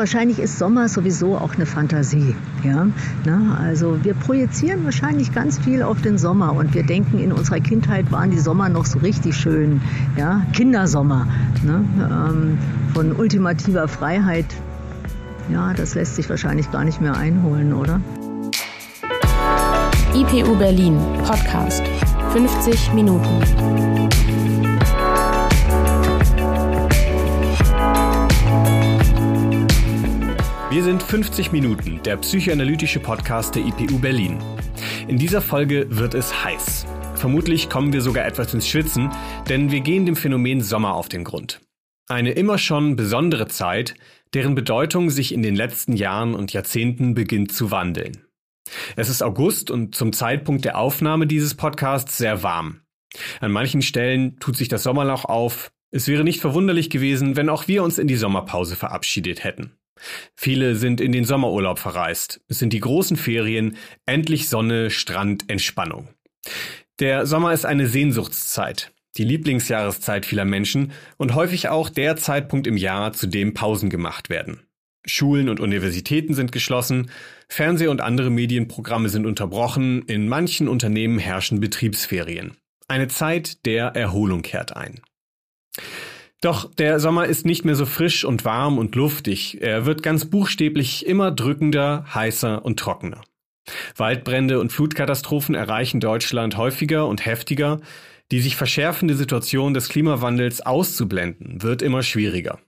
Wahrscheinlich ist Sommer sowieso auch eine Fantasie. Ja? Na, also wir projizieren wahrscheinlich ganz viel auf den Sommer und wir denken, in unserer Kindheit waren die Sommer noch so richtig schön. Ja? Kindersommer, ne? Von ultimativer Freiheit. Ja, das lässt sich wahrscheinlich gar nicht mehr einholen, oder? IPU Berlin, Podcast, 50 Minuten. Wir sind 50 Minuten, der psychoanalytische Podcast der IPU Berlin. In dieser Folge wird es heiß. Vermutlich kommen wir sogar etwas ins Schwitzen, denn wir gehen dem Phänomen Sommer auf den Grund. Eine immer schon besondere Zeit, deren Bedeutung sich in den letzten Jahren und Jahrzehnten beginnt zu wandeln. Es ist August und zum Zeitpunkt der Aufnahme dieses Podcasts sehr warm. An manchen Stellen tut sich das Sommerloch auf. Es wäre nicht verwunderlich gewesen, wenn auch wir uns in die Sommerpause verabschiedet hätten. Viele sind in den Sommerurlaub verreist. Es sind die großen Ferien, endlich Sonne, Strand, Entspannung. Der Sommer ist eine Sehnsuchtszeit, die Lieblingsjahreszeit vieler Menschen und häufig auch der Zeitpunkt im Jahr, zu dem Pausen gemacht werden. Schulen und Universitäten sind geschlossen, Fernseh- und andere Medienprogramme sind unterbrochen, in manchen Unternehmen herrschen Betriebsferien. Eine Zeit der Erholung kehrt ein. Doch der Sommer ist nicht mehr so frisch und warm und luftig. Er wird ganz buchstäblich immer drückender, heißer und trockener. Waldbrände und Flutkatastrophen erreichen Deutschland häufiger und heftiger. Die sich verschärfende Situation des Klimawandels auszublenden, wird immer schwieriger.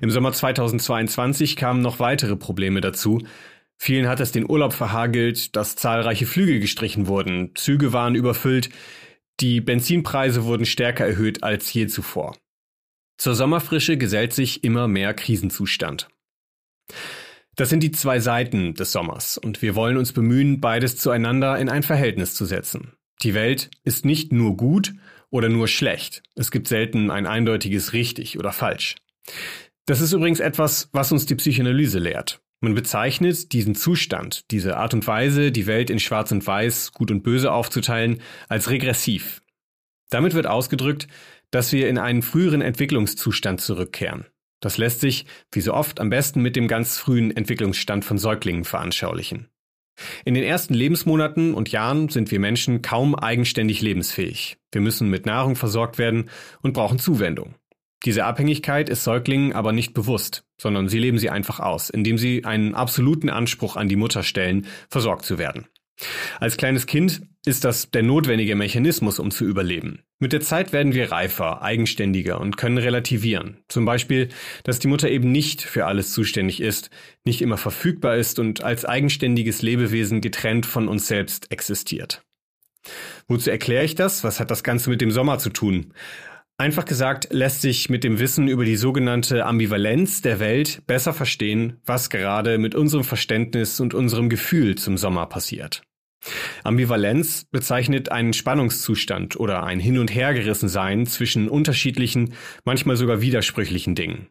Im Sommer 2022 kamen noch weitere Probleme dazu. Vielen hat es den Urlaub verhagelt, dass zahlreiche Flüge gestrichen wurden, Züge waren überfüllt, die Benzinpreise wurden stärker erhöht als je zuvor. Zur Sommerfrische gesellt sich immer mehr Krisenzustand. Das sind die zwei Seiten des Sommers und wir wollen uns bemühen, beides zueinander in ein Verhältnis zu setzen. Die Welt ist nicht nur gut oder nur schlecht. Es gibt selten ein eindeutiges richtig oder falsch. Das ist übrigens etwas, was uns die Psychoanalyse lehrt. Man bezeichnet diesen Zustand, diese Art und Weise, die Welt in Schwarz und Weiß, Gut und Böse aufzuteilen, als regressiv. Damit wird ausgedrückt, dass wir in einen früheren Entwicklungszustand zurückkehren. Das lässt sich, wie so oft, am besten mit dem ganz frühen Entwicklungsstand von Säuglingen veranschaulichen. In den ersten Lebensmonaten und Jahren sind wir Menschen kaum eigenständig lebensfähig. Wir müssen mit Nahrung versorgt werden und brauchen Zuwendung. Diese Abhängigkeit ist Säuglingen aber nicht bewusst, sondern sie leben sie einfach aus, indem sie einen absoluten Anspruch an die Mutter stellen, versorgt zu werden. Als kleines Kind ist das der notwendige Mechanismus, um zu überleben. Mit der Zeit werden wir reifer, eigenständiger und können relativieren. Zum Beispiel, dass die Mutter eben nicht für alles zuständig ist, nicht immer verfügbar ist und als eigenständiges Lebewesen getrennt von uns selbst existiert. Wozu erkläre ich das? Was hat das Ganze mit dem Sommer zu tun? Einfach gesagt, lässt sich mit dem Wissen über die sogenannte Ambivalenz der Welt besser verstehen, was gerade mit unserem Verständnis und unserem Gefühl zum Sommer passiert. Ambivalenz bezeichnet einen Spannungszustand oder ein Hin- und Hergerissensein zwischen unterschiedlichen, manchmal sogar widersprüchlichen Dingen.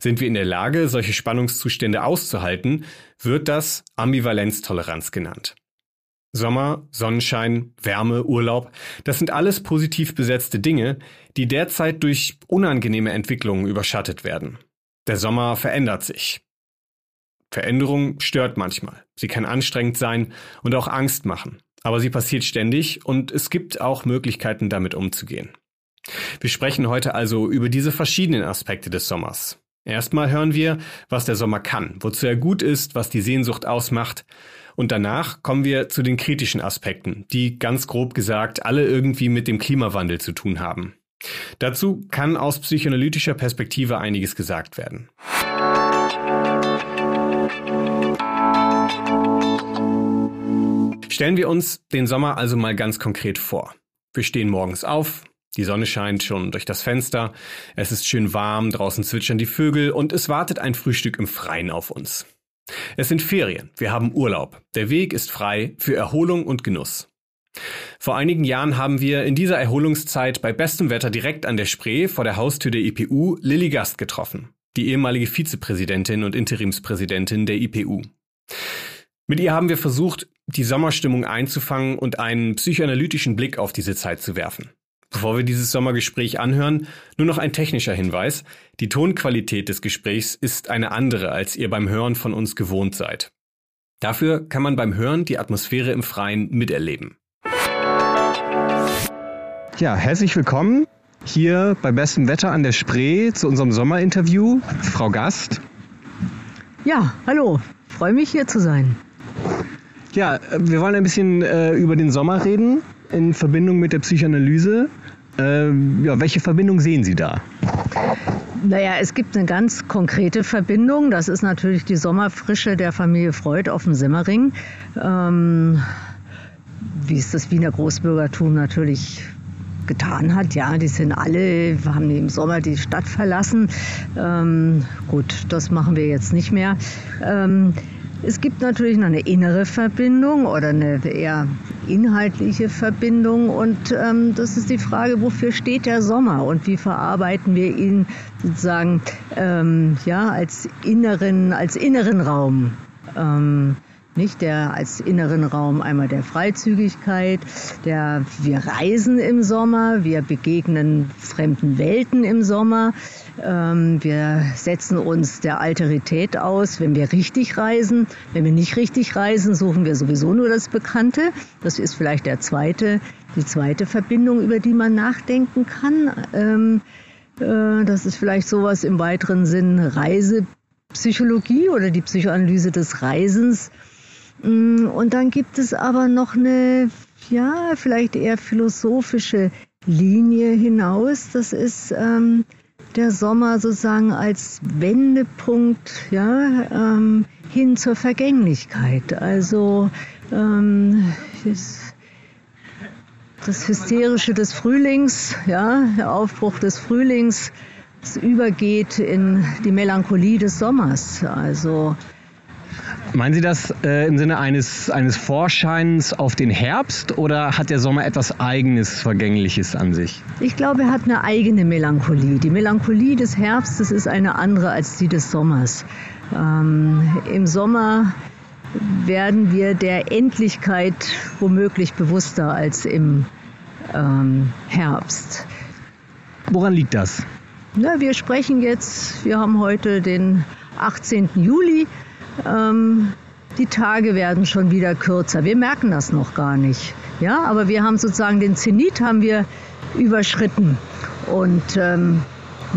Sind wir in der Lage, solche Spannungszustände auszuhalten, wird das Ambivalenztoleranz genannt. Sommer, Sonnenschein, Wärme, Urlaub, das sind alles positiv besetzte Dinge, die derzeit durch unangenehme Entwicklungen überschattet werden. Der Sommer verändert sich. Veränderung stört manchmal. Sie kann anstrengend sein und auch Angst machen. Aber sie passiert ständig und es gibt auch Möglichkeiten, damit umzugehen. Wir sprechen heute also über diese verschiedenen Aspekte des Sommers. Erstmal hören wir, was der Sommer kann, wozu er gut ist, was die Sehnsucht ausmacht. Und danach kommen wir zu den kritischen Aspekten, die ganz grob gesagt alle irgendwie mit dem Klimawandel zu tun haben. Dazu kann aus psychoanalytischer Perspektive einiges gesagt werden. Stellen wir uns den Sommer also mal ganz konkret vor. Wir stehen morgens auf, die Sonne scheint schon durch das Fenster, es ist schön warm, draußen zwitschern die Vögel und es wartet ein Frühstück im Freien auf uns. Es sind Ferien, wir haben Urlaub, der Weg ist frei für Erholung und Genuss. Vor einigen Jahren haben wir in dieser Erholungszeit bei bestem Wetter direkt an der Spree vor der Haustür der IPU Lilli Gast getroffen, die ehemalige Vizepräsidentin und Interimspräsidentin der IPU. Mit ihr haben wir versucht, die Sommerstimmung einzufangen und einen psychoanalytischen Blick auf diese Zeit zu werfen. Bevor wir dieses Sommergespräch anhören, nur noch ein technischer Hinweis. Die Tonqualität des Gesprächs ist eine andere, als ihr beim Hören von uns gewohnt seid. Dafür kann man beim Hören die Atmosphäre im Freien miterleben. Ja, herzlich willkommen hier bei bestem Wetter an der Spree zu unserem Sommerinterview. Frau Gast. Ja, hallo. Freue mich, hier zu sein. Ja, wir wollen ein bisschen über den Sommer reden in Verbindung mit der Psychoanalyse. Welche Verbindung sehen Sie da? Naja, es gibt eine ganz konkrete Verbindung. Das ist natürlich die Sommerfrische der Familie Freud auf dem Simmering. Wie es das Wiener Großbürgertum natürlich getan hat. Ja, die sind alle, haben im Sommer die Stadt verlassen. Gut, das machen wir jetzt nicht mehr. Es gibt natürlich noch eine innere Verbindung oder eine eher inhaltliche Verbindung und das ist die Frage, wofür steht der Sommer und wie verarbeiten wir ihn sozusagen als inneren Raum, nicht der als inneren Raum einmal der Freizügigkeit, der wir reisen im Sommer, wir begegnen fremden Welten im Sommer. Wir setzen uns der Alterität aus, wenn wir richtig reisen. Wenn wir nicht richtig reisen, suchen wir sowieso nur das Bekannte. Das ist vielleicht die zweite Verbindung, über die man nachdenken kann. Das ist vielleicht sowas im weiteren Sinn Reisepsychologie oder die Psychoanalyse des Reisens. Und dann gibt es aber noch eine, ja, vielleicht eher philosophische Linie hinaus. Das ist der Sommer sozusagen als Wendepunkt hin zur Vergänglichkeit. Also das Hysterische des Frühlings, ja, der Aufbruch des Frühlings, es übergeht in die Melancholie des Sommers. Also meinen Sie das im Sinne eines Vorscheins auf den Herbst oder hat der Sommer etwas Eigenes, Vergängliches an sich? Ich glaube, er hat eine eigene Melancholie. Die Melancholie des Herbstes ist eine andere als die des Sommers. Im Sommer werden wir der Endlichkeit womöglich bewusster als im Herbst. Woran liegt das? Na, wir haben heute den 18. Juli. Die Tage werden schon wieder kürzer. Wir merken das noch gar nicht. Ja, aber wir haben sozusagen den Zenit überschritten. Und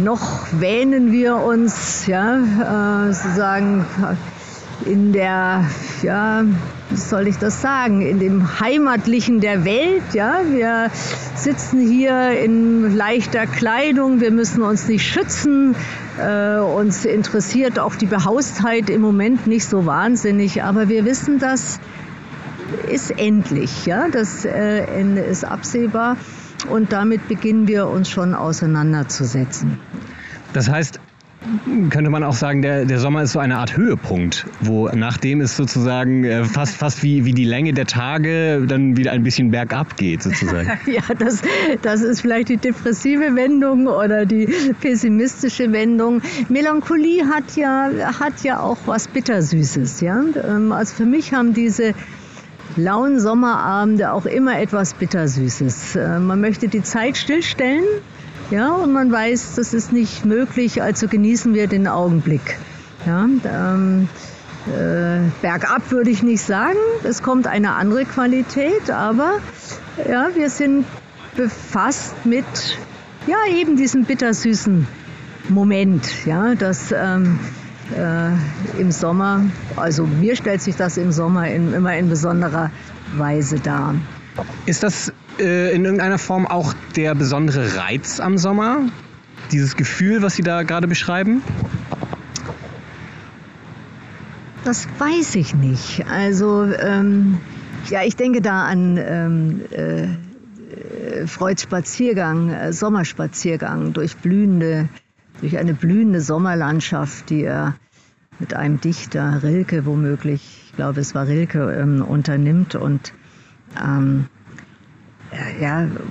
noch wähnen wir uns sozusagen in der, wie soll ich das sagen, in dem Heimatlichen der Welt. Ja? Wir sitzen hier in leichter Kleidung, wir müssen uns nicht schützen. Uns interessiert auch die Behaustheit im Moment nicht so wahnsinnig, aber wir wissen, das ist endlich, ja? Das Ende ist absehbar und damit beginnen wir uns schon auseinanderzusetzen. Das heißt, könnte man auch sagen, der Sommer ist so eine Art Höhepunkt, wo nachdem es sozusagen fast wie die Länge der Tage dann wieder ein bisschen bergab geht sozusagen. Ja, das ist vielleicht die depressive Wendung oder die pessimistische Wendung. Melancholie hat ja auch was Bittersüßes. Ja? Also für mich haben diese lauen Sommerabende auch immer etwas Bittersüßes. Man möchte die Zeit stillstellen. Ja, und man weiß, das ist nicht möglich, also genießen wir den Augenblick. Ja, bergab würde ich nicht sagen, es kommt eine andere Qualität, aber ja, wir sind befasst mit ja, eben diesem bittersüßen Moment, ja, das im Sommer, also mir stellt sich das im Sommer immer in besonderer Weise dar. Ist das in irgendeiner Form auch der besondere Reiz am Sommer? Dieses Gefühl, was Sie da gerade beschreiben? Das weiß ich nicht. Also, ich denke da an Freuds Spaziergang, Sommerspaziergang durch eine blühende Sommerlandschaft, die er mit einem Dichter, Rilke womöglich, ich glaube, es war Rilke, unternimmt und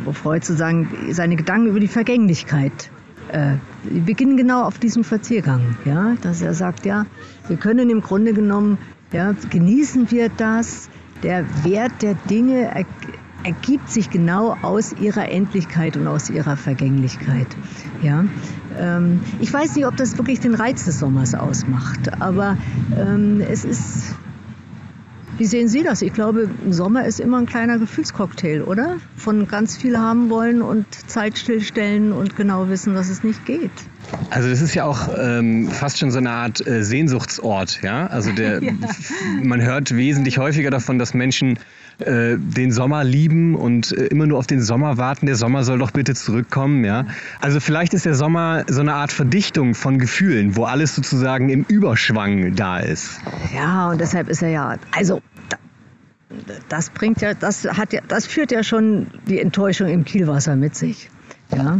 wo Freud sozusagen seine Gedanken über die Vergänglichkeit beginnen genau auf diesem Spaziergang, ja, dass er sagt, ja, wir können im Grunde genommen, ja, genießen wir das, der Wert der Dinge ergibt sich genau aus ihrer Endlichkeit und aus ihrer Vergänglichkeit. Ja? Ich weiß nicht, ob das wirklich den Reiz des Sommers ausmacht, aber es ist... Wie sehen Sie das? Ich glaube, Sommer ist immer ein kleiner Gefühlscocktail, oder? Von ganz viel haben wollen und Zeit stillstellen und genau wissen, dass es nicht geht. Also das ist ja auch fast schon so eine Art Sehnsuchtsort, ja? Also der, ja. Man hört wesentlich häufiger davon, dass Menschen den Sommer lieben und immer nur auf den Sommer warten. Der Sommer soll doch bitte zurückkommen, ja? Also vielleicht ist der Sommer so eine Art Verdichtung von Gefühlen, wo alles sozusagen im Überschwang da ist. Ja, und deshalb ist er ja... Also das bringt ja, das führt ja schon die Enttäuschung im Kielwasser mit sich. Ja,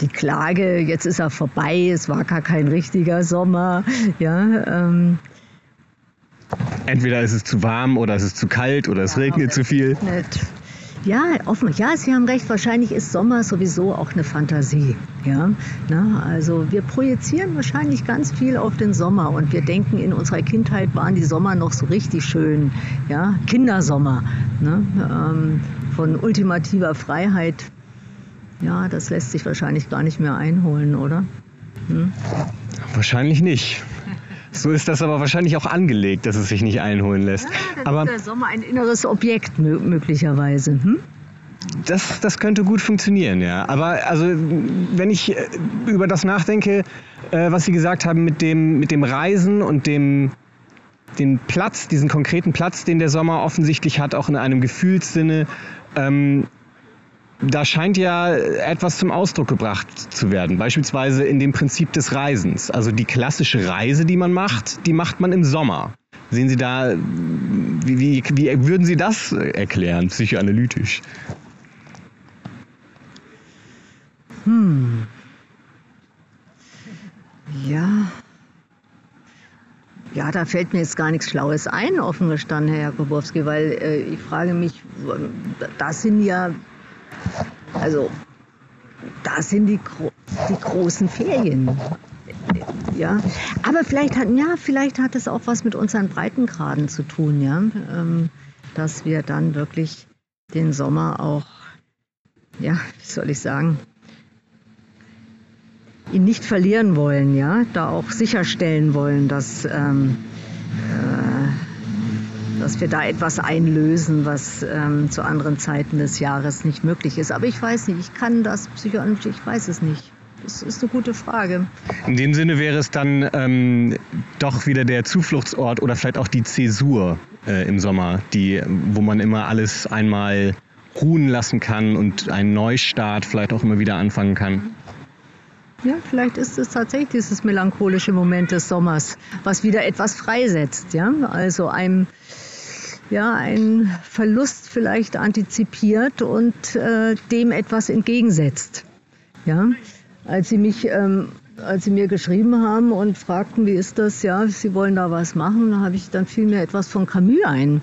die Klage, jetzt ist er vorbei, es war gar kein richtiger Sommer. Ja, entweder ist es zu warm oder es ist zu kalt oder es regnet zu viel. Ja, offen. Ja, Sie haben recht, wahrscheinlich ist Sommer sowieso auch eine Fantasie. Ja? Na, also wir projizieren wahrscheinlich ganz viel auf den Sommer und wir denken, in unserer Kindheit waren die Sommer noch so richtig schön. Ja? Kindersommer, ne? Von ultimativer Freiheit. Ja, das lässt sich wahrscheinlich gar nicht mehr einholen, oder? Hm? Wahrscheinlich nicht. So ist das aber wahrscheinlich auch angelegt, dass es sich nicht einholen lässt. Ja, dann aber ist der Sommer ein inneres Objekt möglicherweise. Hm? Das könnte gut funktionieren, ja. Aber also, wenn ich über das nachdenke, was Sie gesagt haben mit dem Reisen und den Platz, diesen konkreten Platz, den der Sommer offensichtlich hat, auch in einem Gefühlssinne, da scheint ja etwas zum Ausdruck gebracht zu werden, beispielsweise in dem Prinzip des Reisens. Also die klassische Reise, die macht man im Sommer. Sehen Sie da, wie würden Sie das erklären, psychoanalytisch? Ja, da fällt mir jetzt gar nichts Schlaues ein, offen gestanden, Herr Jakubowski, weil ich frage mich, das sind die großen Ferien. Ja, aber vielleicht hat es auch was mit unseren Breitengraden zu tun, ja, dass wir dann wirklich den Sommer auch, ja, wie soll ich sagen, ihn nicht verlieren wollen, ja, da auch sicherstellen wollen, dass wir da etwas einlösen, was zu anderen Zeiten des Jahres nicht möglich ist. Aber ich weiß nicht, ich kann das psychoanalytisch, ich weiß es nicht. Das ist eine gute Frage. In dem Sinne wäre es dann doch wieder der Zufluchtsort oder vielleicht auch die Zäsur im Sommer, wo man immer alles einmal ruhen lassen kann und einen Neustart vielleicht auch immer wieder anfangen kann. Ja, vielleicht ist es tatsächlich dieses melancholische Moment des Sommers, was wieder etwas freisetzt, ja? Also ein Verlust vielleicht antizipiert und dem etwas entgegensetzt. Ja? Als Sie mir geschrieben haben und fragten, wie ist das, ja, Sie wollen da was machen, dann fiel mir etwas von Camus ein.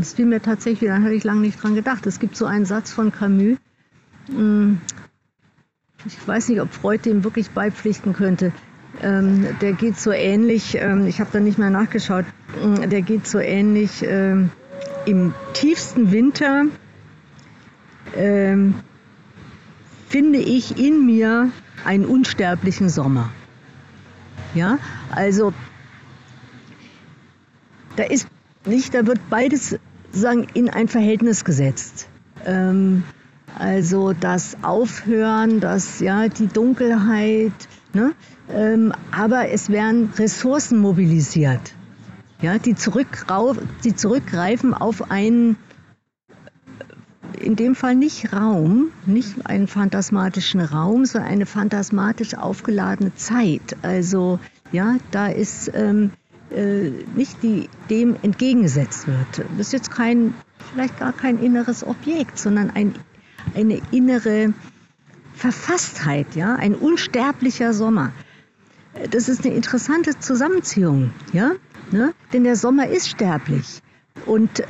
Es fiel mir tatsächlich, da hatte ich lange nicht dran gedacht. Es gibt so einen Satz von Camus, ich weiß nicht, ob Freud dem wirklich beipflichten könnte. Der geht so ähnlich, ich habe da nicht mehr nachgeschaut, der geht so ähnlich im tiefsten Winter, finde ich in mir einen unsterblichen Sommer. Ja, also da wird beides sagen, in ein Verhältnis gesetzt. Also das Aufhören, die Dunkelheit, ne? Aber es werden Ressourcen mobilisiert, ja? Die zurückgreifen auf einen, in dem Fall nicht einen phantasmatischen Raum, sondern eine phantasmatisch aufgeladene Zeit. Also ja, da ist nicht die dem entgegengesetzt wird. Das ist jetzt vielleicht gar kein inneres Objekt, sondern eine innere Verfasstheit, ja, ein unsterblicher Sommer. Das ist eine interessante Zusammenziehung, ja, ne? Denn der Sommer ist sterblich und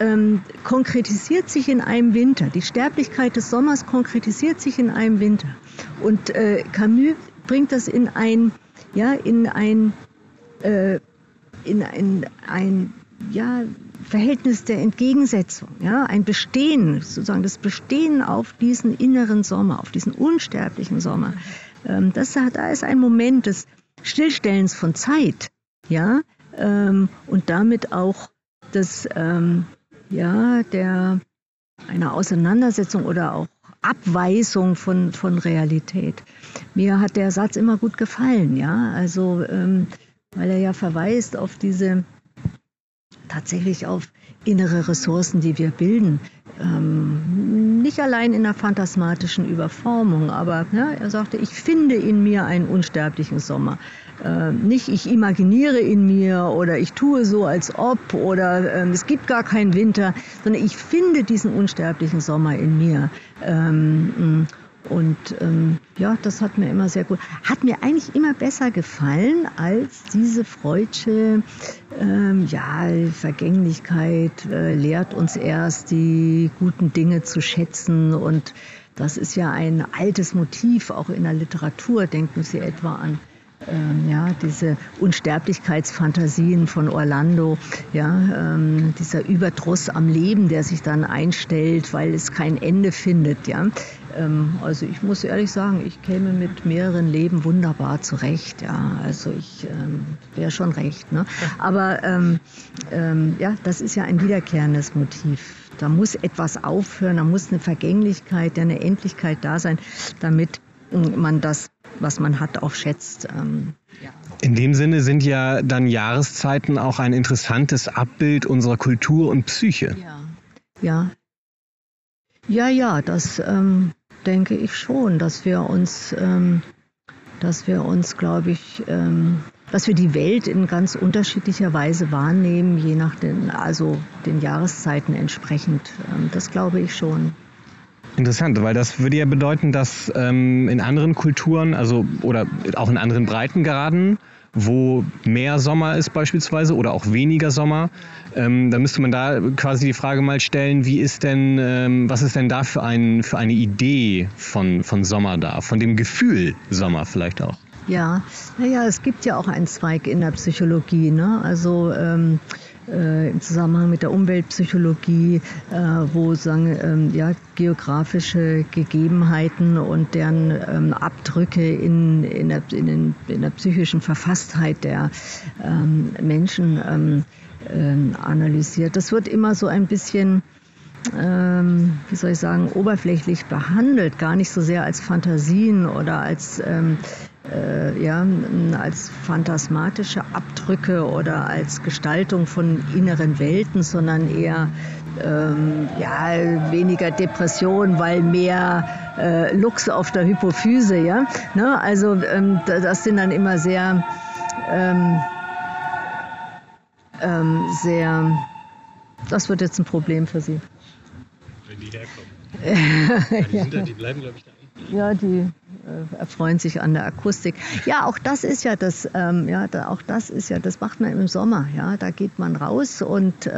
konkretisiert sich in einem Winter. Die Sterblichkeit des Sommers konkretisiert sich in einem Winter. Und Camus bringt das in ein Verhältnis der Entgegensetzung, ja, ein Bestehen, sozusagen das Bestehen auf diesen inneren Sommer, auf diesen unsterblichen Sommer. Da ist ein Moment des Stillstellens von Zeit, ja, und damit auch des, einer Auseinandersetzung oder auch Abweisung von Realität. Mir hat der Satz immer gut gefallen, ja, also weil er ja verweist auf diese, tatsächlich auf innere Ressourcen, die wir bilden. Nicht allein in der phantasmatischen Überformung, aber ja, er sagte, ich finde in mir einen unsterblichen Sommer. Nicht ich imaginiere in mir oder ich tue so als ob oder es gibt gar keinen Winter, sondern ich finde diesen unsterblichen Sommer in mir. Das hat mir immer sehr gut, hat mir eigentlich immer besser gefallen als diese freud'sche Vergänglichkeit lehrt uns erst die guten Dinge zu schätzen, und das ist ja ein altes Motiv auch in der Literatur. Denken Sie etwa an diese Unsterblichkeitsfantasien von Orlando, ja, dieser Überdruss am Leben, der sich dann einstellt, weil es kein Ende findet, ja. Also ich muss ehrlich sagen, ich käme mit mehreren Leben wunderbar zurecht, ja. Also ich wäre schon recht, ne? Aber das ist ja ein wiederkehrendes Motiv. Da muss etwas aufhören, da muss eine Vergänglichkeit, eine Endlichkeit da sein, damit man das, was man hat, auch schätzt. In dem Sinne sind ja dann Jahreszeiten auch ein interessantes Abbild unserer Kultur und Psyche. Ja, das denke ich schon, dass wir die Welt in ganz unterschiedlicher Weise wahrnehmen, je nach den Jahreszeiten entsprechend. Das glaube ich schon. Interessant, weil das würde ja bedeuten, dass in anderen Kulturen, also oder auch in anderen Breitengraden, wo mehr Sommer ist beispielsweise oder auch weniger Sommer, da müsste man da quasi die Frage mal stellen, was ist denn da für eine Idee von Sommer da, von dem Gefühl Sommer vielleicht auch? Ja, es gibt ja auch einen Zweig in der Psychologie, ne? Also im Zusammenhang mit der Umweltpsychologie, wo geografische Gegebenheiten und deren Abdrücke in der psychischen Verfasstheit der Menschen analysiert. Das wird immer so ein bisschen, oberflächlich behandelt, gar nicht so sehr als Fantasien oder als phantasmatische Abdrücke oder als Gestaltung von inneren Welten, sondern eher weniger Depression, weil mehr Lux auf der Hypophyse, ja. Ne? Also das sind dann immer sehr das wird jetzt ein Problem für Sie. Wenn die herkommen. Die bleiben, glaube ich, da. Ja, die erfreuen sich an der Akustik. Ja, auch das ist ja das, das macht man im Sommer. Ja, da geht man raus und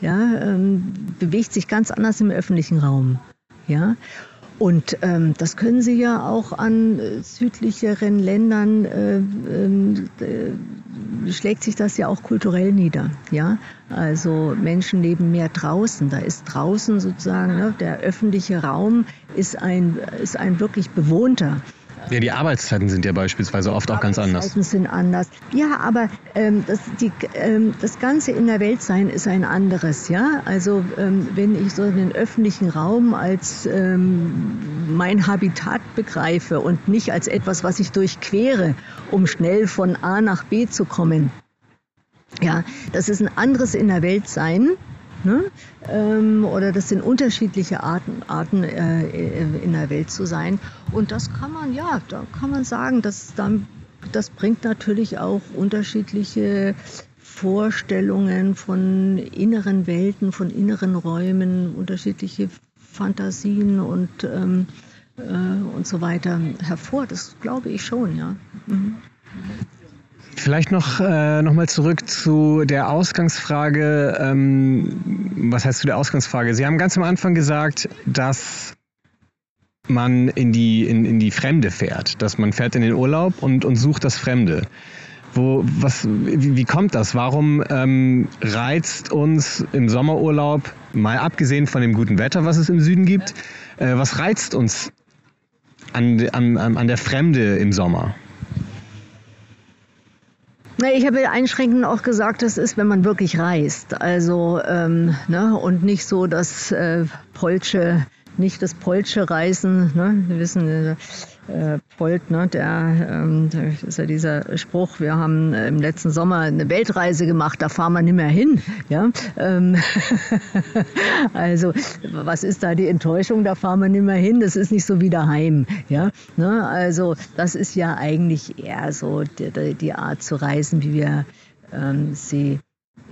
bewegt sich ganz anders im öffentlichen Raum. Ja, und das können Sie ja auch an südlicheren Ländern schlägt sich das ja auch kulturell nieder. Ja, also Menschen leben mehr draußen. Da ist draußen sozusagen, ne, der öffentliche Raum ist ein wirklich bewohnter. Ja, die Arbeitszeiten sind ja beispielsweise oft auch ganz anders. Die Arbeitszeiten sind anders. Ja, aber das Ganze in der Weltsein ist ein anderes. Ja, also wenn ich so den öffentlichen Raum als mein Habitat begreife und nicht als etwas, was ich durchquere, um schnell von A nach B zu kommen. Ja, das ist ein anderes in der Weltsein. Ne? Oder das sind unterschiedliche Arten in der Welt zu sein. Und das kann man, sagen, das bringt natürlich auch unterschiedliche Vorstellungen von inneren Welten, von inneren Räumen, unterschiedliche Fantasien und so weiter hervor. Das glaube ich schon, ja. Mhm. Vielleicht noch mal zurück zu der Ausgangsfrage. Was heißt zu der Ausgangsfrage? Sie haben ganz am Anfang gesagt, dass man in die Fremde fährt. Dass man fährt in den Urlaub und sucht das Fremde. Wie kommt das? Warum reizt uns im Sommerurlaub, mal abgesehen von dem guten Wetter, was es im Süden gibt, was reizt uns an der Fremde im Sommer? Ich habe ja einschränkend auch gesagt, das ist, wenn man wirklich reist. Also, und nicht so das polsche Reisen, Wir wissen, Polt, da ist ja dieser Spruch, wir haben im letzten Sommer eine Weltreise gemacht, da fahren wir nicht mehr hin. Ja? Also was ist da die Enttäuschung, da fahren wir nicht mehr hin, das ist nicht so wie daheim. Ja? Ne? Also das ist ja eigentlich eher so die Art zu reisen, wie wir sie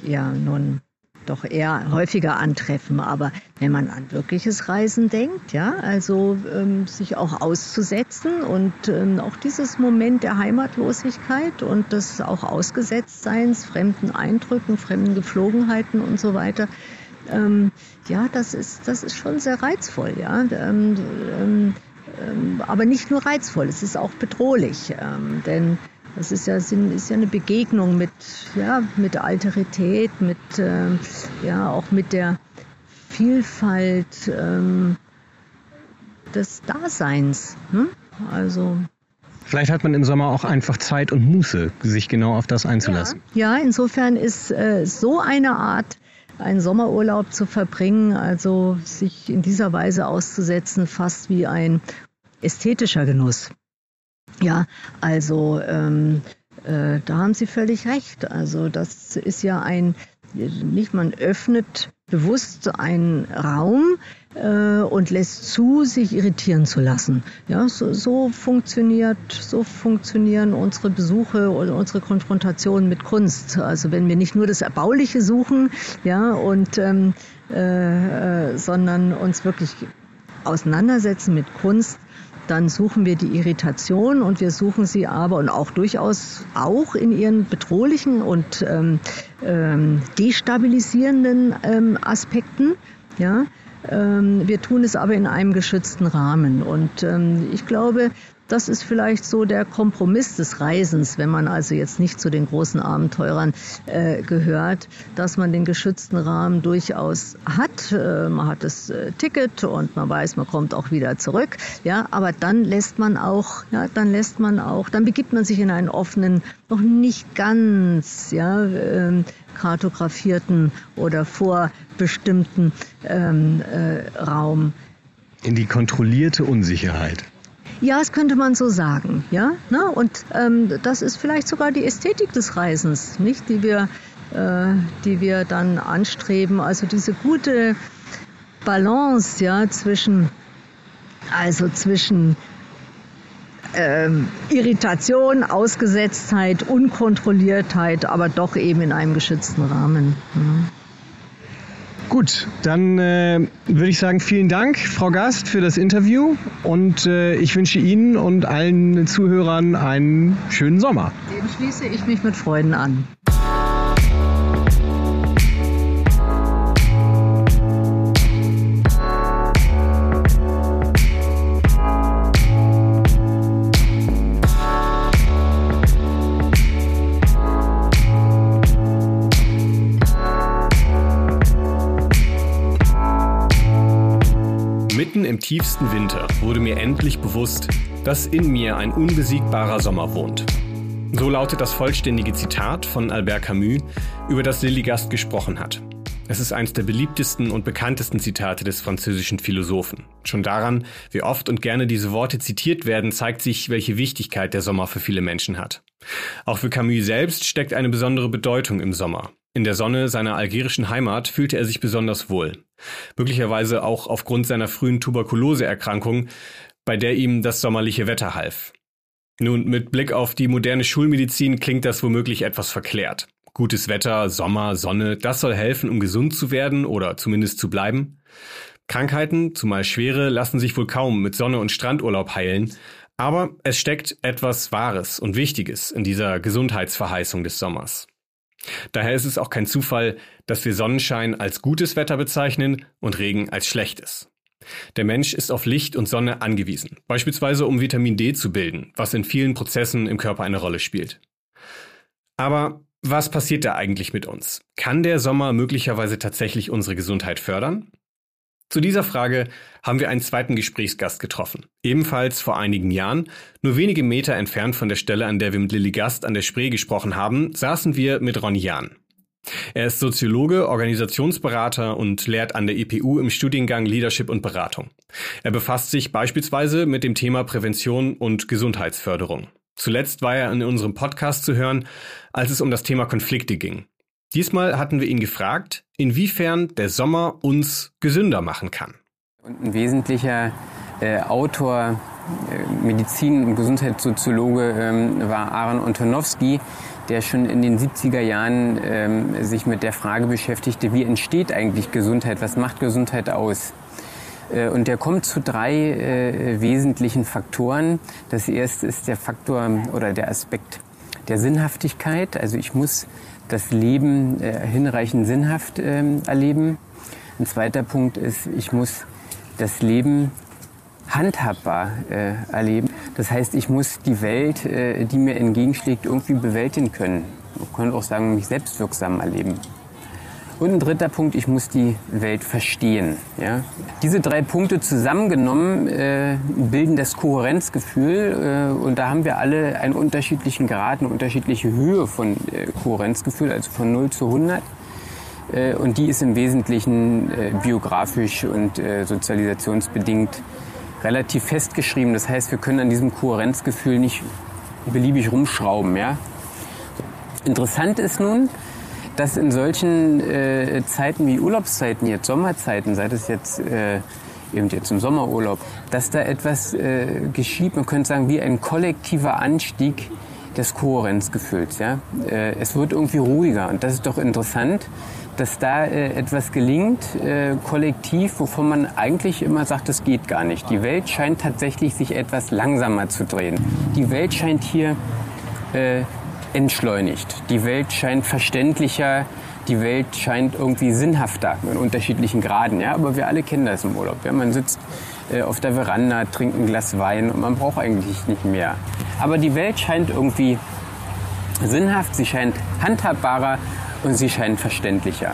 ja nun doch eher häufiger antreffen. Aber wenn man an wirkliches Reisen denkt, ja, also sich auch auszusetzen und auch dieses Moment der Heimatlosigkeit und des auch Ausgesetztseins, fremden Eindrücken, fremden Gepflogenheiten und so weiter, das ist schon sehr reizvoll, ja. Aber nicht nur reizvoll, es ist auch bedrohlich, denn das ist ja eine Begegnung mit Alterität, auch mit der Vielfalt des Daseins. Hm? Also vielleicht hat man im Sommer auch einfach Zeit und Muße, sich genau auf das einzulassen. Ja insofern ist so eine Art, einen Sommerurlaub zu verbringen, also sich in dieser Weise auszusetzen, fast wie ein ästhetischer Genuss. Ja, also da haben Sie völlig recht. Also das ist ja man öffnet bewusst einen Raum und lässt zu, sich irritieren zu lassen. Ja, so funktionieren unsere Besuche und unsere Konfrontationen mit Kunst. Also wenn wir nicht nur das Erbauliche suchen, sondern uns wirklich auseinandersetzen mit Kunst, dann suchen wir die Irritation und wir suchen sie aber und auch durchaus auch in ihren bedrohlichen und destabilisierenden Aspekten. Ja? Wir tun es aber in einem geschützten Rahmen und ich glaube, das ist vielleicht so der Kompromiss des Reisens, wenn man also jetzt nicht zu den großen Abenteurern gehört, dass man den geschützten Rahmen durchaus hat. Man hat das Ticket und man weiß, man kommt auch wieder zurück. Ja, aber dann dann begibt man sich in einen offenen, noch nicht ganz kartografierten oder vorbestimmten Raum. In die kontrollierte Unsicherheit. Ja, das könnte man so sagen, ja. Ne? Und das ist vielleicht sogar die Ästhetik des Reisens, nicht, die wir dann anstreben. Also diese gute Balance, ja, zwischen Irritation, Ausgesetztheit, Unkontrolliertheit, aber doch eben in einem geschützten Rahmen. Ja. Gut, dann würde ich sagen, vielen Dank, Frau Gast, für das Interview und ich wünsche Ihnen und allen Zuhörern einen schönen Sommer. Dem schließe ich mich mit Freuden an. Im tiefsten Winter wurde mir endlich bewusst, dass in mir ein unbesiegbarer Sommer wohnt. So lautet das vollständige Zitat von Albert Camus, über das Lilli Gast gesprochen hat. Es ist eines der beliebtesten und bekanntesten Zitate des französischen Philosophen. Schon daran, wie oft und gerne diese Worte zitiert werden, zeigt sich, welche Wichtigkeit der Sommer für viele Menschen hat. Auch für Camus selbst steckt eine besondere Bedeutung im Sommer. In der Sonne seiner algerischen Heimat fühlte er sich besonders wohl. Möglicherweise auch aufgrund seiner frühen Tuberkuloseerkrankung, bei der ihm das sommerliche Wetter half. Nun, mit Blick auf die moderne Schulmedizin klingt das womöglich etwas verklärt. Gutes Wetter, Sommer, Sonne, das soll helfen, um gesund zu werden oder zumindest zu bleiben. Krankheiten, zumal schwere, lassen sich wohl kaum mit Sonne und Strandurlaub heilen. Aber es steckt etwas Wahres und Wichtiges in dieser Gesundheitsverheißung des Sommers. Daher ist es auch kein Zufall, dass wir Sonnenschein als gutes Wetter bezeichnen und Regen als schlechtes. Der Mensch ist auf Licht und Sonne angewiesen, beispielsweise um Vitamin D zu bilden, was in vielen Prozessen im Körper eine Rolle spielt. Aber was passiert da eigentlich mit uns? Kann der Sommer möglicherweise tatsächlich unsere Gesundheit fördern? Zu dieser Frage haben wir einen zweiten Gesprächsgast getroffen. Ebenfalls vor einigen Jahren, nur wenige Meter entfernt von der Stelle, an der wir mit Lilli Gast an der Spree gesprochen haben, saßen wir mit Ron Jahn. Er ist Soziologe, Organisationsberater und lehrt an der IPU im Studiengang Leadership und Beratung. Er befasst sich beispielsweise mit dem Thema Prävention und Gesundheitsförderung. Zuletzt war er in unserem Podcast zu hören, als es um das Thema Konflikte ging. Diesmal hatten wir ihn gefragt, inwiefern der Sommer uns gesünder machen kann. Und ein wesentlicher Autor, Medizin- und Gesundheitssoziologe war Aaron Antonovsky, der schon in den 70er Jahren sich mit der Frage beschäftigte, wie entsteht eigentlich Gesundheit, was macht Gesundheit aus? Und der kommt zu drei wesentlichen Faktoren. Das erste ist der Faktor oder der Aspekt der Sinnhaftigkeit. Also ich muss das Leben hinreichend sinnhaft erleben. Ein zweiter Punkt ist, ich muss das Leben handhabbar erleben. Das heißt, ich muss die Welt, die mir entgegenschlägt, irgendwie bewältigen können. Man könnte auch sagen, mich selbstwirksam erleben. Und ein dritter Punkt, ich muss die Welt verstehen. Ja? Diese drei Punkte zusammengenommen bilden das Kohärenzgefühl. Und da haben wir alle einen unterschiedlichen Grad, eine unterschiedliche Höhe von Kohärenzgefühl, also von 0 zu 100. Und die ist im Wesentlichen biografisch und sozialisationsbedingt relativ festgeschrieben. Das heißt, wir können an diesem Kohärenzgefühl nicht beliebig rumschrauben. Ja? Interessant ist nun, dass in solchen Zeiten wie Urlaubszeiten, jetzt Sommerzeiten, sei das jetzt eben jetzt im Sommerurlaub, dass da etwas geschieht, man könnte sagen, wie ein kollektiver Anstieg des Kohärenzgefühls. Ja? Es wird irgendwie ruhiger und das ist doch interessant, dass da etwas gelingt, kollektiv, wovon man eigentlich immer sagt, das geht gar nicht. Die Welt scheint tatsächlich sich etwas langsamer zu drehen. Die Welt scheint hier entschleunigt. Die Welt scheint verständlicher, die Welt scheint irgendwie sinnhafter in unterschiedlichen Graden. Ja? Aber wir alle kennen das im Urlaub. Ja? Man sitzt auf der Veranda, trinkt ein Glas Wein und man braucht eigentlich nicht mehr. Aber die Welt scheint irgendwie sinnhaft, sie scheint handhabbarer und sie scheint verständlicher.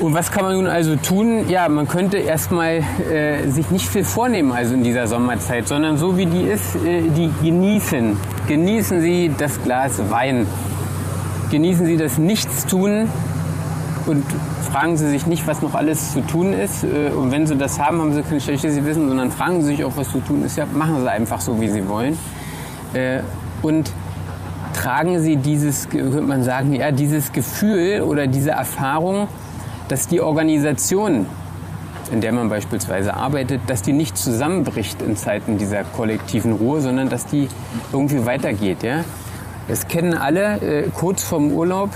Und was kann man nun also tun? Ja, man könnte erstmal sich nicht viel vornehmen, also in dieser Sommerzeit, sondern so wie die ist, die genießen. Genießen Sie das Glas Wein. Genießen Sie das Nichtstun und fragen Sie sich nicht, was noch alles zu tun ist. Und wenn Sie das haben, haben Sie kein schlechtes Wissen, sondern fragen Sie sich auch, was zu tun ist. Ja, machen Sie einfach so, wie Sie wollen. Und tragen Sie dieses, könnte man sagen, ja, dieses Gefühl oder diese Erfahrung, dass die Organisation, in der man beispielsweise arbeitet, dass die nicht zusammenbricht in Zeiten dieser kollektiven Ruhe, sondern dass die irgendwie weitergeht. Ja? Das kennen alle, kurz vorm Urlaub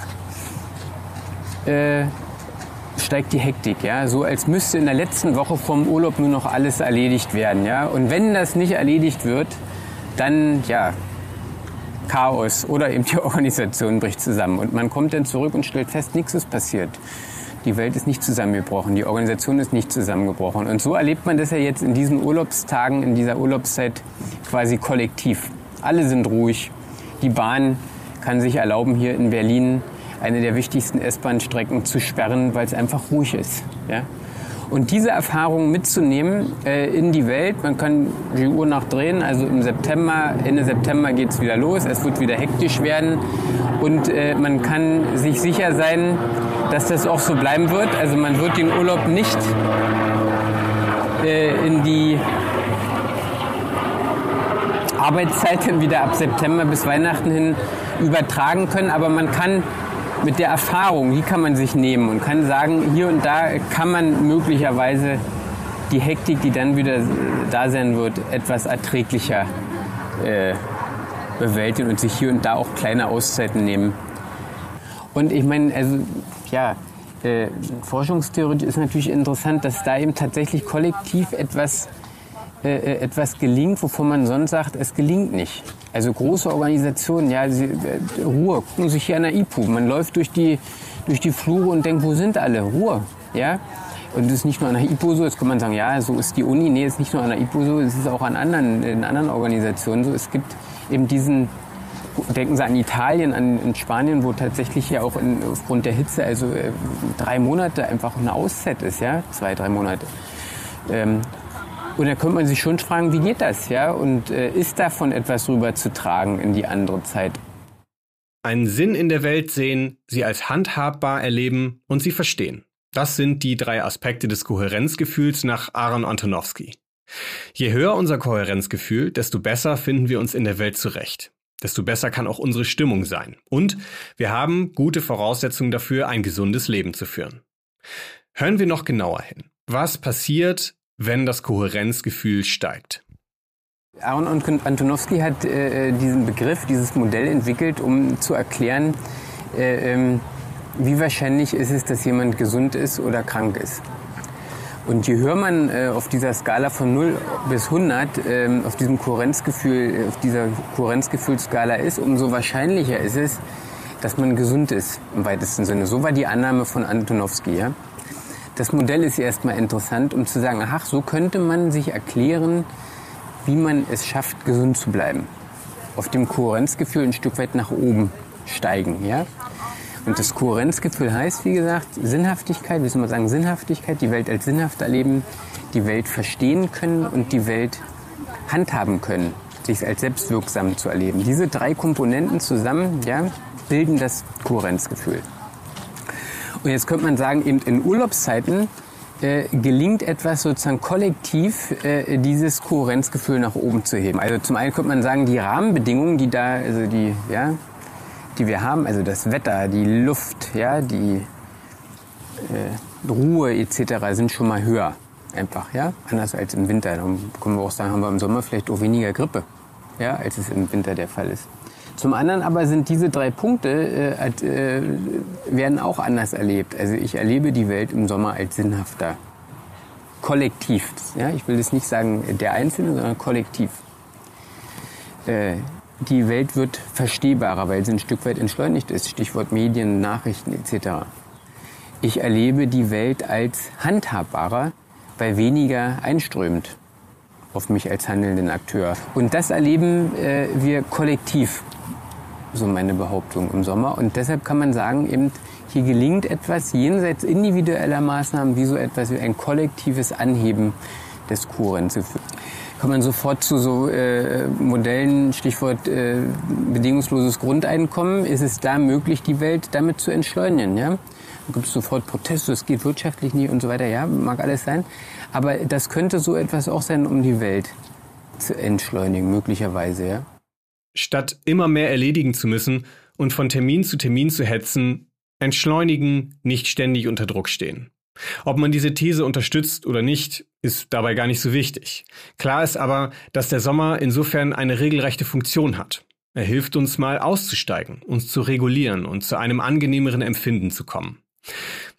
steigt die Hektik. Ja? So als müsste in der letzten Woche vorm Urlaub nur noch alles erledigt werden. Ja? Und wenn das nicht erledigt wird, dann ja, Chaos oder eben die Organisation bricht zusammen. Und man kommt dann zurück und stellt fest, nichts ist passiert. Die Welt ist nicht zusammengebrochen, die Organisation ist nicht zusammengebrochen. Und so erlebt man das ja jetzt in diesen Urlaubstagen, in dieser Urlaubszeit quasi kollektiv. Alle sind ruhig. Die Bahn kann sich erlauben, hier in Berlin eine der wichtigsten S-Bahn-Strecken zu sperren, weil es einfach ruhig ist. Ja? Und diese Erfahrung mitzunehmen in die Welt, man kann die Uhr nachdrehen, also im September, Ende September geht es wieder los, es wird wieder hektisch werden und man kann sich sicher sein, dass das auch so bleiben wird. Also man wird den Urlaub nicht in die Arbeitszeiten wieder ab September bis Weihnachten hin übertragen können, aber man kann mit der Erfahrung, die kann man sich nehmen und kann sagen, hier und da kann man möglicherweise die Hektik, die dann wieder da sein wird, etwas erträglicher bewältigen und sich hier und da auch kleine Auszeiten nehmen. Und ich meine, also ja, forschungstheoretisch ist natürlich interessant, dass da eben tatsächlich kollektiv etwas gelingt, wovon man sonst sagt, es gelingt nicht. Also große Organisationen, ja, Ruhe, gucken sich hier an der IPU. Man läuft durch die Flure und denkt, wo sind alle? Ruhe, ja. Und das ist nicht nur an der IPU so, jetzt kann man sagen, ja, so ist die Uni. Nee, es ist nicht nur an der IPU so, es ist auch in anderen Organisationen so. Es gibt eben diesen Denken Sie an Italien, an Spanien, wo tatsächlich ja auch aufgrund der Hitze, also 3 Monate einfach eine Auszeit ist, ja, 2, 3 Monate. Und da könnte man sich schon fragen, wie geht das, ja? Und ist davon etwas rüberzutragen in die andere Zeit? Einen Sinn in der Welt sehen, sie als handhabbar erleben und sie verstehen. Das sind die 3 Aspekte des Kohärenzgefühls nach Aaron Antonovsky. Je höher unser Kohärenzgefühl, desto besser finden wir uns in der Welt zurecht. Desto besser kann auch unsere Stimmung sein. Und wir haben gute Voraussetzungen dafür, ein gesundes Leben zu führen. Hören wir noch genauer hin. Was passiert, wenn das Kohärenzgefühl steigt? Aaron Antonovsky hat diesen Begriff, dieses Modell entwickelt, um zu erklären, wie wahrscheinlich ist es, dass jemand gesund ist oder krank ist. Und je höher man auf dieser Skala von 0 bis 100 auf dieser Kohärenzgefühlskala ist, umso wahrscheinlicher ist es, dass man gesund ist im weitesten Sinne. So war die Annahme von Antonovsky. Ja? Das Modell ist erstmal interessant, um zu sagen, ach, so könnte man sich erklären, wie man es schafft, gesund zu bleiben. Auf dem Kohärenzgefühl ein Stück weit nach oben steigen. Ja? Und das Kohärenzgefühl heißt, wie gesagt, Sinnhaftigkeit, wie soll man sagen, Sinnhaftigkeit, die Welt als sinnhaft erleben, die Welt verstehen können und die Welt handhaben können, sich als selbstwirksam zu erleben. Diese 3 Komponenten zusammen, ja, bilden das Kohärenzgefühl. Und jetzt könnte man sagen, eben in Urlaubszeiten gelingt etwas sozusagen kollektiv, dieses Kohärenzgefühl nach oben zu heben. Also zum einen könnte man sagen, die Rahmenbedingungen, die da, also die, ja, die wir haben, also das Wetter, die Luft, ja, die Ruhe etc. sind schon mal höher einfach, ja, anders als im Winter. Dann können wir auch sagen, haben wir im Sommer vielleicht auch weniger Grippe, ja, als es im Winter der Fall ist. Zum anderen aber sind diese 3 Punkte werden auch anders erlebt. Also ich erlebe die Welt im Sommer als sinnhafter, kollektiv. Ja, ich will jetzt nicht sagen der Einzelne, sondern kollektiv. Die Welt wird verstehbarer, weil sie ein Stück weit entschleunigt ist. Stichwort Medien, Nachrichten etc. Ich erlebe die Welt als handhabbarer, weil weniger einströmt auf mich als handelnden Akteur. Und das erleben wir kollektiv, so meine Behauptung, im Sommer. Und deshalb kann man sagen, eben, hier gelingt etwas jenseits individueller Maßnahmen, wie so etwas wie ein kollektives Anheben des Kohärenzgefühls. Kann man sofort zu so Modellen, Stichwort bedingungsloses Grundeinkommen, ist es da möglich, die Welt damit zu entschleunigen. Ja? Da gibt es sofort Proteste, es geht wirtschaftlich nicht und so weiter, ja, mag alles sein. Aber das könnte so etwas auch sein, um die Welt zu entschleunigen, möglicherweise. Ja? Statt immer mehr erledigen zu müssen und von Termin zu hetzen, entschleunigen, nicht ständig unter Druck stehen. Ob man diese These unterstützt oder nicht, ist dabei gar nicht so wichtig. Klar ist aber, dass der Sommer insofern eine regelrechte Funktion hat. Er hilft uns mal auszusteigen, uns zu regulieren und zu einem angenehmeren Empfinden zu kommen.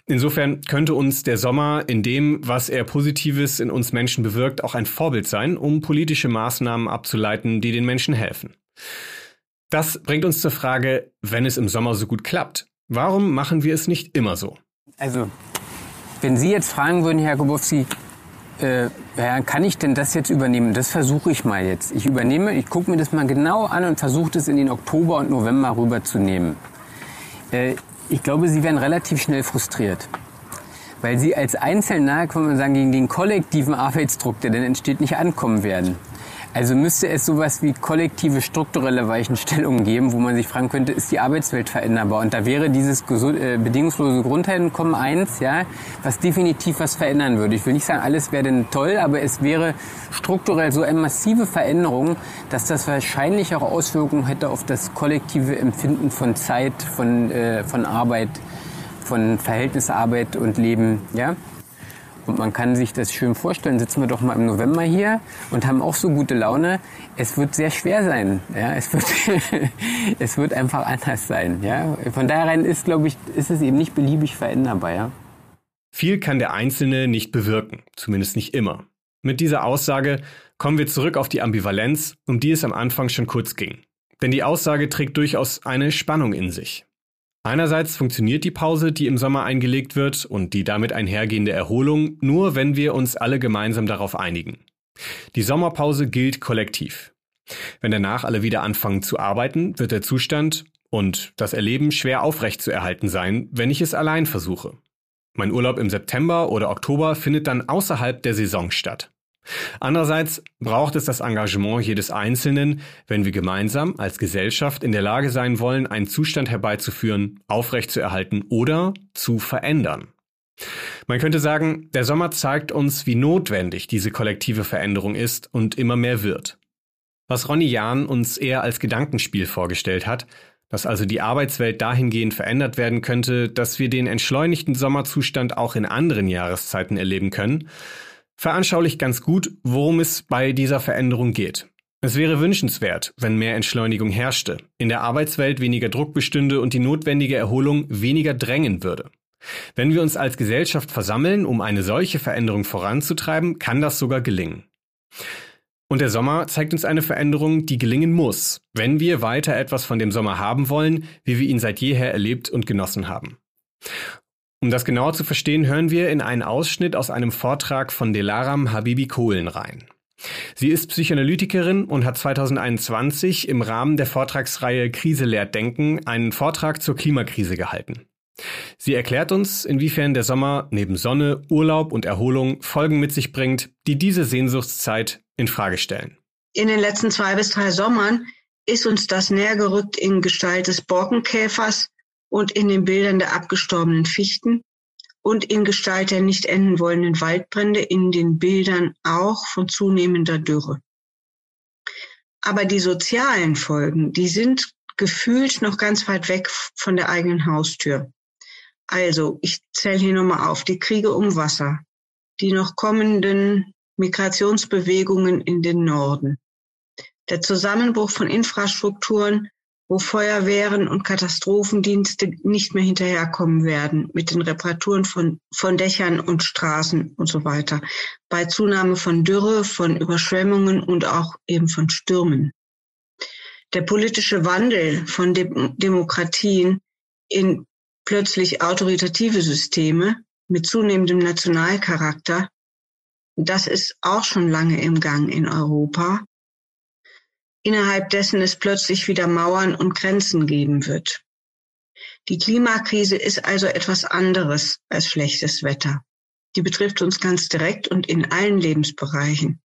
Insofern könnte uns der Sommer in dem, was er Positives in uns Menschen bewirkt, auch ein Vorbild sein, um politische Maßnahmen abzuleiten, die den Menschen helfen. Das bringt uns zur Frage, wenn es im Sommer so gut klappt, warum machen wir es nicht immer so? Also, wenn Sie jetzt fragen würden, Herr Grabowski, kann ich denn das jetzt übernehmen? Das versuche ich mal jetzt. Ich gucke mir das mal genau an und versuche das in den Oktober und November rüberzunehmen. Ich glaube, Sie werden relativ schnell frustriert. Weil Sie als Einzelner, kann man sagen, gegen den kollektiven Arbeitsdruck, der dann entsteht, nicht ankommen werden. Also müsste es sowas wie kollektive strukturelle Weichenstellungen geben, wo man sich fragen könnte, ist die Arbeitswelt veränderbar? Und da wäre dieses bedingungslose Grundeinkommen eins, ja, was definitiv was verändern würde. Ich will nicht sagen, alles wäre denn toll, aber es wäre strukturell so eine massive Veränderung, dass das wahrscheinlich auch Auswirkungen hätte auf das kollektive Empfinden von Zeit, von Arbeit, von Verhältnis Arbeit und Leben, ja. Und man kann sich das schön vorstellen, sitzen wir doch mal im November hier und haben auch so gute Laune. Es wird sehr schwer sein. Ja? Es wird einfach anders sein. Ja? Von daher ist es eben nicht beliebig veränderbar. Ja? Viel kann der Einzelne nicht bewirken, zumindest nicht immer. Mit dieser Aussage kommen wir zurück auf die Ambivalenz, um die es am Anfang schon kurz ging. Denn die Aussage trägt durchaus eine Spannung in sich. Einerseits funktioniert die Pause, die im Sommer eingelegt wird und die damit einhergehende Erholung, nur wenn wir uns alle gemeinsam darauf einigen. Die Sommerpause gilt kollektiv. Wenn danach alle wieder anfangen zu arbeiten, wird der Zustand und das Erleben schwer aufrecht zu erhalten sein, wenn ich es allein versuche. Mein Urlaub im September oder Oktober findet dann außerhalb der Saison statt. Andererseits braucht es das Engagement jedes Einzelnen, wenn wir gemeinsam als Gesellschaft in der Lage sein wollen, einen Zustand herbeizuführen, aufrechtzuerhalten oder zu verändern. Man könnte sagen, der Sommer zeigt uns, wie notwendig diese kollektive Veränderung ist und immer mehr wird. Was Ron Jahn uns eher als Gedankenspiel vorgestellt hat, dass also die Arbeitswelt dahingehend verändert werden könnte, dass wir den entschleunigten Sommerzustand auch in anderen Jahreszeiten erleben können, veranschaulicht ganz gut, worum es bei dieser Veränderung geht. Es wäre wünschenswert, wenn mehr Entschleunigung herrschte, in der Arbeitswelt weniger Druck bestünde und die notwendige Erholung weniger drängen würde. Wenn wir uns als Gesellschaft versammeln, um eine solche Veränderung voranzutreiben, kann das sogar gelingen. Und der Sommer zeigt uns eine Veränderung, die gelingen muss, wenn wir weiter etwas von dem Sommer haben wollen, wie wir ihn seit jeher erlebt und genossen haben. Um das genauer zu verstehen, hören wir in einen Ausschnitt aus einem Vortrag von Delaram Habibi Kohlenrhein. Sie ist Psychoanalytikerin und hat 2021 im Rahmen der Vortragsreihe Krise lehrt Denken einen Vortrag zur Klimakrise gehalten. Sie erklärt uns, inwiefern der Sommer neben Sonne, Urlaub und Erholung Folgen mit sich bringt, die diese Sehnsuchtszeit in Frage stellen. In den letzten 2 bis 3 Sommern ist uns das näher gerückt in Gestalt des Borkenkäfers und in den Bildern der abgestorbenen Fichten und in Gestalt der nicht enden wollenden Waldbrände, in den Bildern auch von zunehmender Dürre. Aber die sozialen Folgen, die sind gefühlt noch ganz weit weg von der eigenen Haustür. Also, ich zähle hier nochmal auf, die Kriege um Wasser, die noch kommenden Migrationsbewegungen in den Norden, der Zusammenbruch von Infrastrukturen, wo Feuerwehren und Katastrophendienste nicht mehr hinterherkommen werden mit den Reparaturen von Dächern und Straßen und so weiter, bei Zunahme von Dürre, von Überschwemmungen und auch eben von Stürmen. Der politische Wandel von Demokratien in plötzlich autoritative Systeme mit zunehmendem Nationalcharakter, das ist auch schon lange im Gang in Europa. Innerhalb dessen es plötzlich wieder Mauern und Grenzen geben wird. Die Klimakrise ist also etwas anderes als schlechtes Wetter. Die betrifft uns ganz direkt und in allen Lebensbereichen.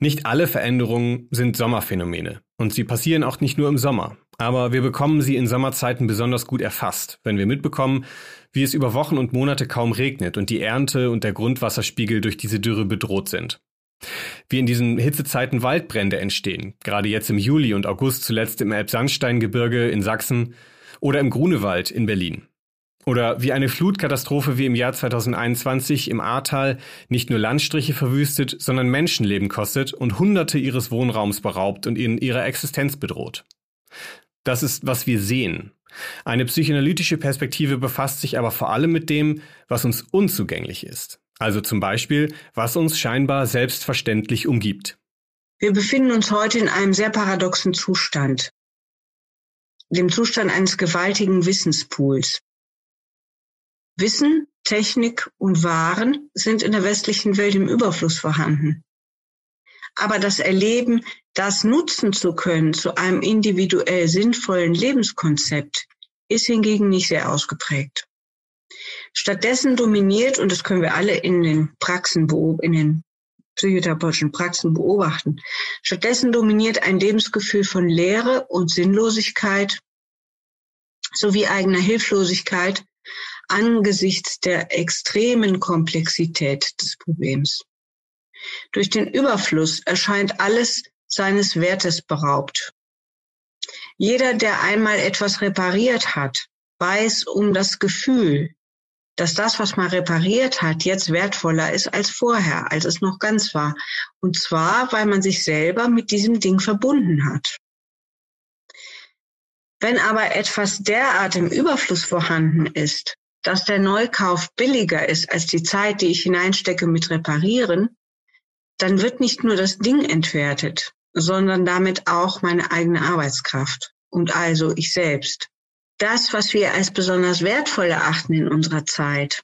Nicht alle Veränderungen sind Sommerphänomene und sie passieren auch nicht nur im Sommer. Aber wir bekommen sie in Sommerzeiten besonders gut erfasst, wenn wir mitbekommen, wie es über Wochen und Monate kaum regnet und die Ernte und der Grundwasserspiegel durch diese Dürre bedroht sind. Wie in diesen Hitzezeiten Waldbrände entstehen, gerade jetzt im Juli und August zuletzt im Elbsandsteingebirge in Sachsen oder im Grunewald in Berlin. Oder wie eine Flutkatastrophe wie im Jahr 2021 im Ahrtal nicht nur Landstriche verwüstet, sondern Menschenleben kostet und Hunderte ihres Wohnraums beraubt und ihnen ihre Existenz bedroht. Das ist, was wir sehen. Eine psychoanalytische Perspektive befasst sich aber vor allem mit dem, was uns unzugänglich ist. Also zum Beispiel, was uns scheinbar selbstverständlich umgibt. Wir befinden uns heute in einem sehr paradoxen Zustand. Dem Zustand eines gewaltigen Wissenspools. Wissen, Technik und Waren sind in der westlichen Welt im Überfluss vorhanden. Aber das Erleben, das nutzen zu können zu einem individuell sinnvollen Lebenskonzept, ist hingegen nicht sehr ausgeprägt. Stattdessen dominiert, und das können wir alle in den psychotherapeutischen Praxen beobachten, stattdessen dominiert ein Lebensgefühl von Leere und Sinnlosigkeit sowie eigener Hilflosigkeit angesichts der extremen Komplexität des Problems. Durch den Überfluss erscheint alles seines Wertes beraubt. Jeder, der einmal etwas repariert hat, weiß um das Gefühl, dass das, was man repariert hat, jetzt wertvoller ist als vorher, als es noch ganz war. Und zwar, weil man sich selber mit diesem Ding verbunden hat. Wenn aber etwas derart im Überfluss vorhanden ist, dass der Neukauf billiger ist als die Zeit, die ich hineinstecke mit Reparieren, dann wird nicht nur das Ding entwertet, sondern damit auch meine eigene Arbeitskraft und also ich selbst. Das, was wir als besonders wertvoll erachten in unserer Zeit,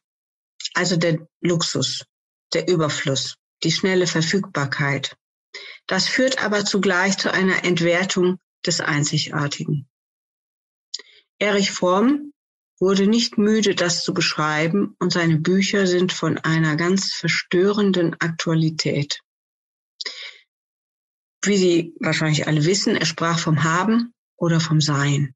also der Luxus, der Überfluss, die schnelle Verfügbarkeit, Das führt aber zugleich zu einer Entwertung des Einzigartigen. Erich Fromm wurde nicht müde, das zu beschreiben, und seine Bücher sind von einer ganz verstörenden Aktualität. Wie Sie wahrscheinlich alle wissen, er sprach vom Haben oder vom Sein.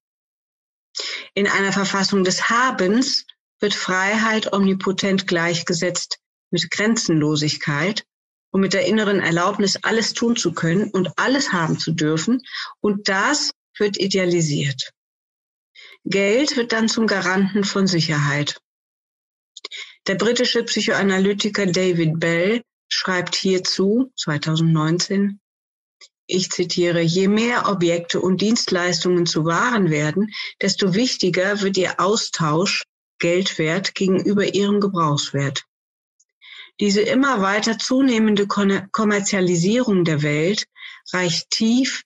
In einer Verfassung des Habens wird Freiheit omnipotent gleichgesetzt mit Grenzenlosigkeit und mit der inneren Erlaubnis, alles tun zu können und alles haben zu dürfen. Und das wird idealisiert. Geld wird dann zum Garanten von Sicherheit. Der britische Psychoanalytiker David Bell schreibt hierzu 2019, ich zitiere, je mehr Objekte und Dienstleistungen zu Waren werden, desto wichtiger wird ihr Austausch, Geldwert, gegenüber ihrem Gebrauchswert. Diese immer weiter zunehmende Kommerzialisierung der Welt reicht tief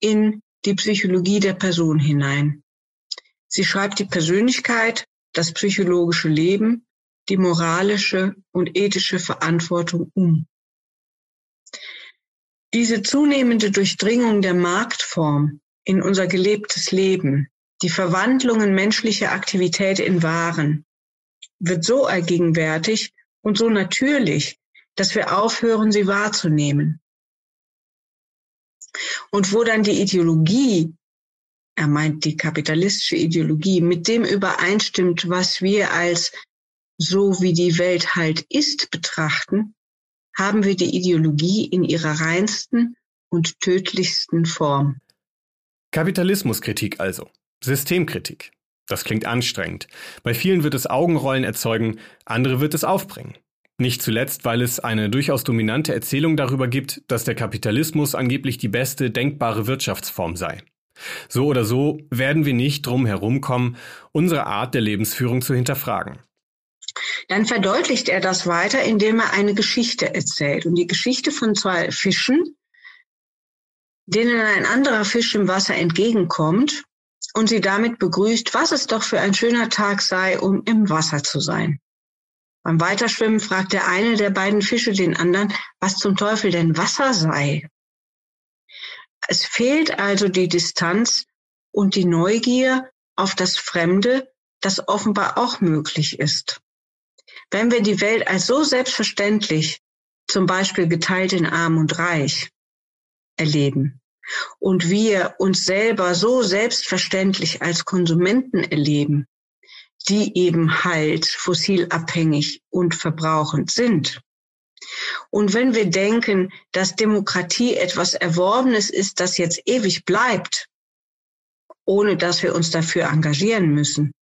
in die Psychologie der Person hinein. Sie schreibt die Persönlichkeit, das psychologische Leben, die moralische und ethische Verantwortung um. Diese zunehmende Durchdringung der Marktform in unser gelebtes Leben, die Verwandlungen menschlicher Aktivität in Waren, wird so allgegenwärtig und so natürlich, dass wir aufhören, sie wahrzunehmen. Und wo dann die Ideologie, er meint die kapitalistische Ideologie, mit dem übereinstimmt, was wir als so wie die Welt halt ist betrachten, haben wir die Ideologie in ihrer reinsten und tödlichsten Form. Kapitalismuskritik also, Systemkritik. Das klingt anstrengend. Bei vielen wird es Augenrollen erzeugen, andere wird es aufbringen. Nicht zuletzt, weil es eine durchaus dominante Erzählung darüber gibt, dass der Kapitalismus angeblich die beste denkbare Wirtschaftsform sei. So oder so werden wir nicht drum herumkommen, unsere Art der Lebensführung zu hinterfragen. Dann verdeutlicht er das weiter, indem er eine Geschichte erzählt. Und die Geschichte von zwei Fischen, denen ein anderer Fisch im Wasser entgegenkommt und sie damit begrüßt, was es doch für ein schöner Tag sei, um im Wasser zu sein. Beim Weiterschwimmen fragt der eine der beiden Fische den anderen, was zum Teufel denn Wasser sei. Es fehlt also die Distanz und die Neugier auf das Fremde, das offenbar auch möglich ist. Wenn wir die Welt als so selbstverständlich, zum Beispiel geteilt in Arm und Reich, erleben und wir uns selber so selbstverständlich als Konsumenten erleben, die eben halt fossilabhängig und verbrauchend sind. Und wenn wir denken, dass Demokratie etwas Erworbenes ist, das jetzt ewig bleibt, ohne dass wir uns dafür engagieren müssen,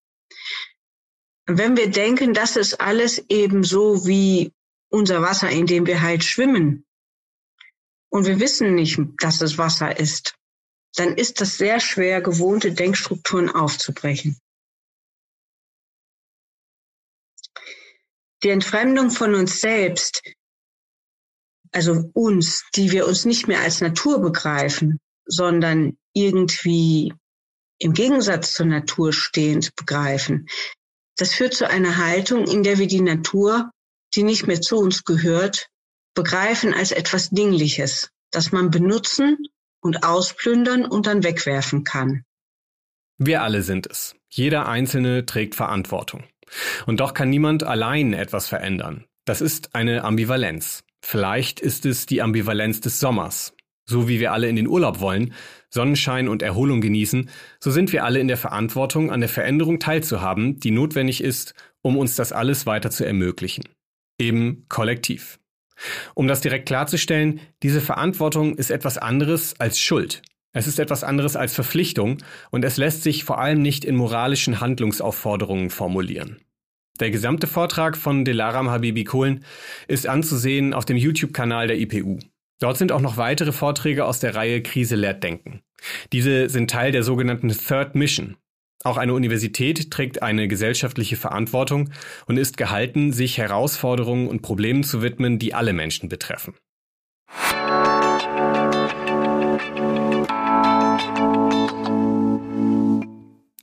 wenn wir denken, das ist alles eben so wie unser Wasser, in dem wir halt schwimmen, und wir wissen nicht, dass es Wasser ist, dann ist es sehr schwer, gewohnte Denkstrukturen aufzubrechen. Die Entfremdung von uns selbst, also uns, die wir uns nicht mehr als Natur begreifen, sondern irgendwie im Gegensatz zur Natur stehend begreifen, das führt zu einer Haltung, in der wir die Natur, die nicht mehr zu uns gehört, begreifen als etwas Dingliches, das man benutzen und ausplündern und dann wegwerfen kann. Wir alle sind es. Jeder Einzelne trägt Verantwortung. Und doch kann niemand allein etwas verändern. Das ist eine Ambivalenz. Vielleicht ist es die Ambivalenz des Sommers. So wie wir alle in den Urlaub wollen, Sonnenschein und Erholung genießen, so sind wir alle in der Verantwortung, an der Veränderung teilzuhaben, die notwendig ist, um uns das alles weiter zu ermöglichen. Eben kollektiv. Um das direkt klarzustellen, diese Verantwortung ist etwas anderes als Schuld. Es ist etwas anderes als Verpflichtung und es lässt sich vor allem nicht in moralischen Handlungsaufforderungen formulieren. Der gesamte Vortrag von Delaram Habibi Kohlen ist anzusehen auf dem YouTube-Kanal der IPU. Dort sind auch noch weitere Vorträge aus der Reihe Krise lehrt denken. Diese sind Teil der sogenannten Third Mission. Auch eine Universität trägt eine gesellschaftliche Verantwortung und ist gehalten, sich Herausforderungen und Problemen zu widmen, die alle Menschen betreffen.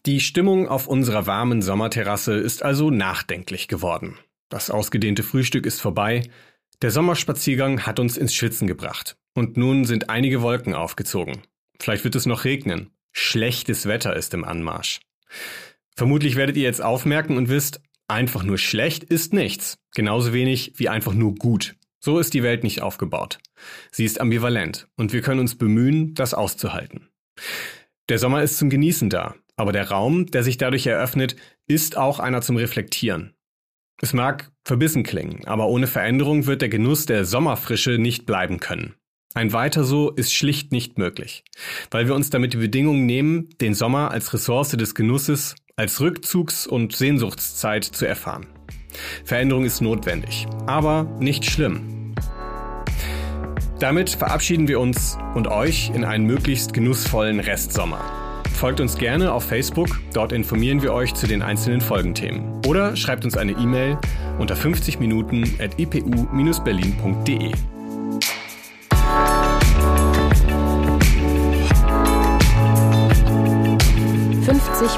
Die Stimmung auf unserer warmen Sommerterrasse ist also nachdenklich geworden. Das ausgedehnte Frühstück ist vorbei, Der Sommerspaziergang hat uns ins Schwitzen gebracht. Und nun sind einige Wolken aufgezogen. Vielleicht wird es noch regnen. Schlechtes Wetter ist im Anmarsch. Vermutlich werdet ihr jetzt aufmerken und wisst, einfach nur schlecht ist nichts. Genauso wenig wie einfach nur gut. So ist die Welt nicht aufgebaut. Sie ist ambivalent und wir können uns bemühen, das auszuhalten. Der Sommer ist zum Genießen da, aber der Raum, der sich dadurch eröffnet, ist auch einer zum Reflektieren. Es mag verbissen klingen, aber ohne Veränderung wird der Genuss der Sommerfrische nicht bleiben können. Ein Weiter so ist schlicht nicht möglich, weil wir uns damit die Bedingung nehmen, den Sommer als Ressource des Genusses, als Rückzugs- und Sehnsuchtszeit zu erfahren. Veränderung ist notwendig, aber nicht schlimm. Damit verabschieden wir uns und euch in einen möglichst genussvollen Restsommer. Folgt uns gerne auf Facebook, dort informieren wir euch zu den einzelnen Folgenthemen. Oder schreibt uns eine E-Mail unter 50minuten@ipu-berlin.de.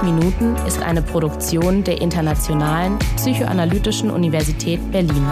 Minuten ist eine Produktion der Internationalen Psychoanalytischen Universität Berlin.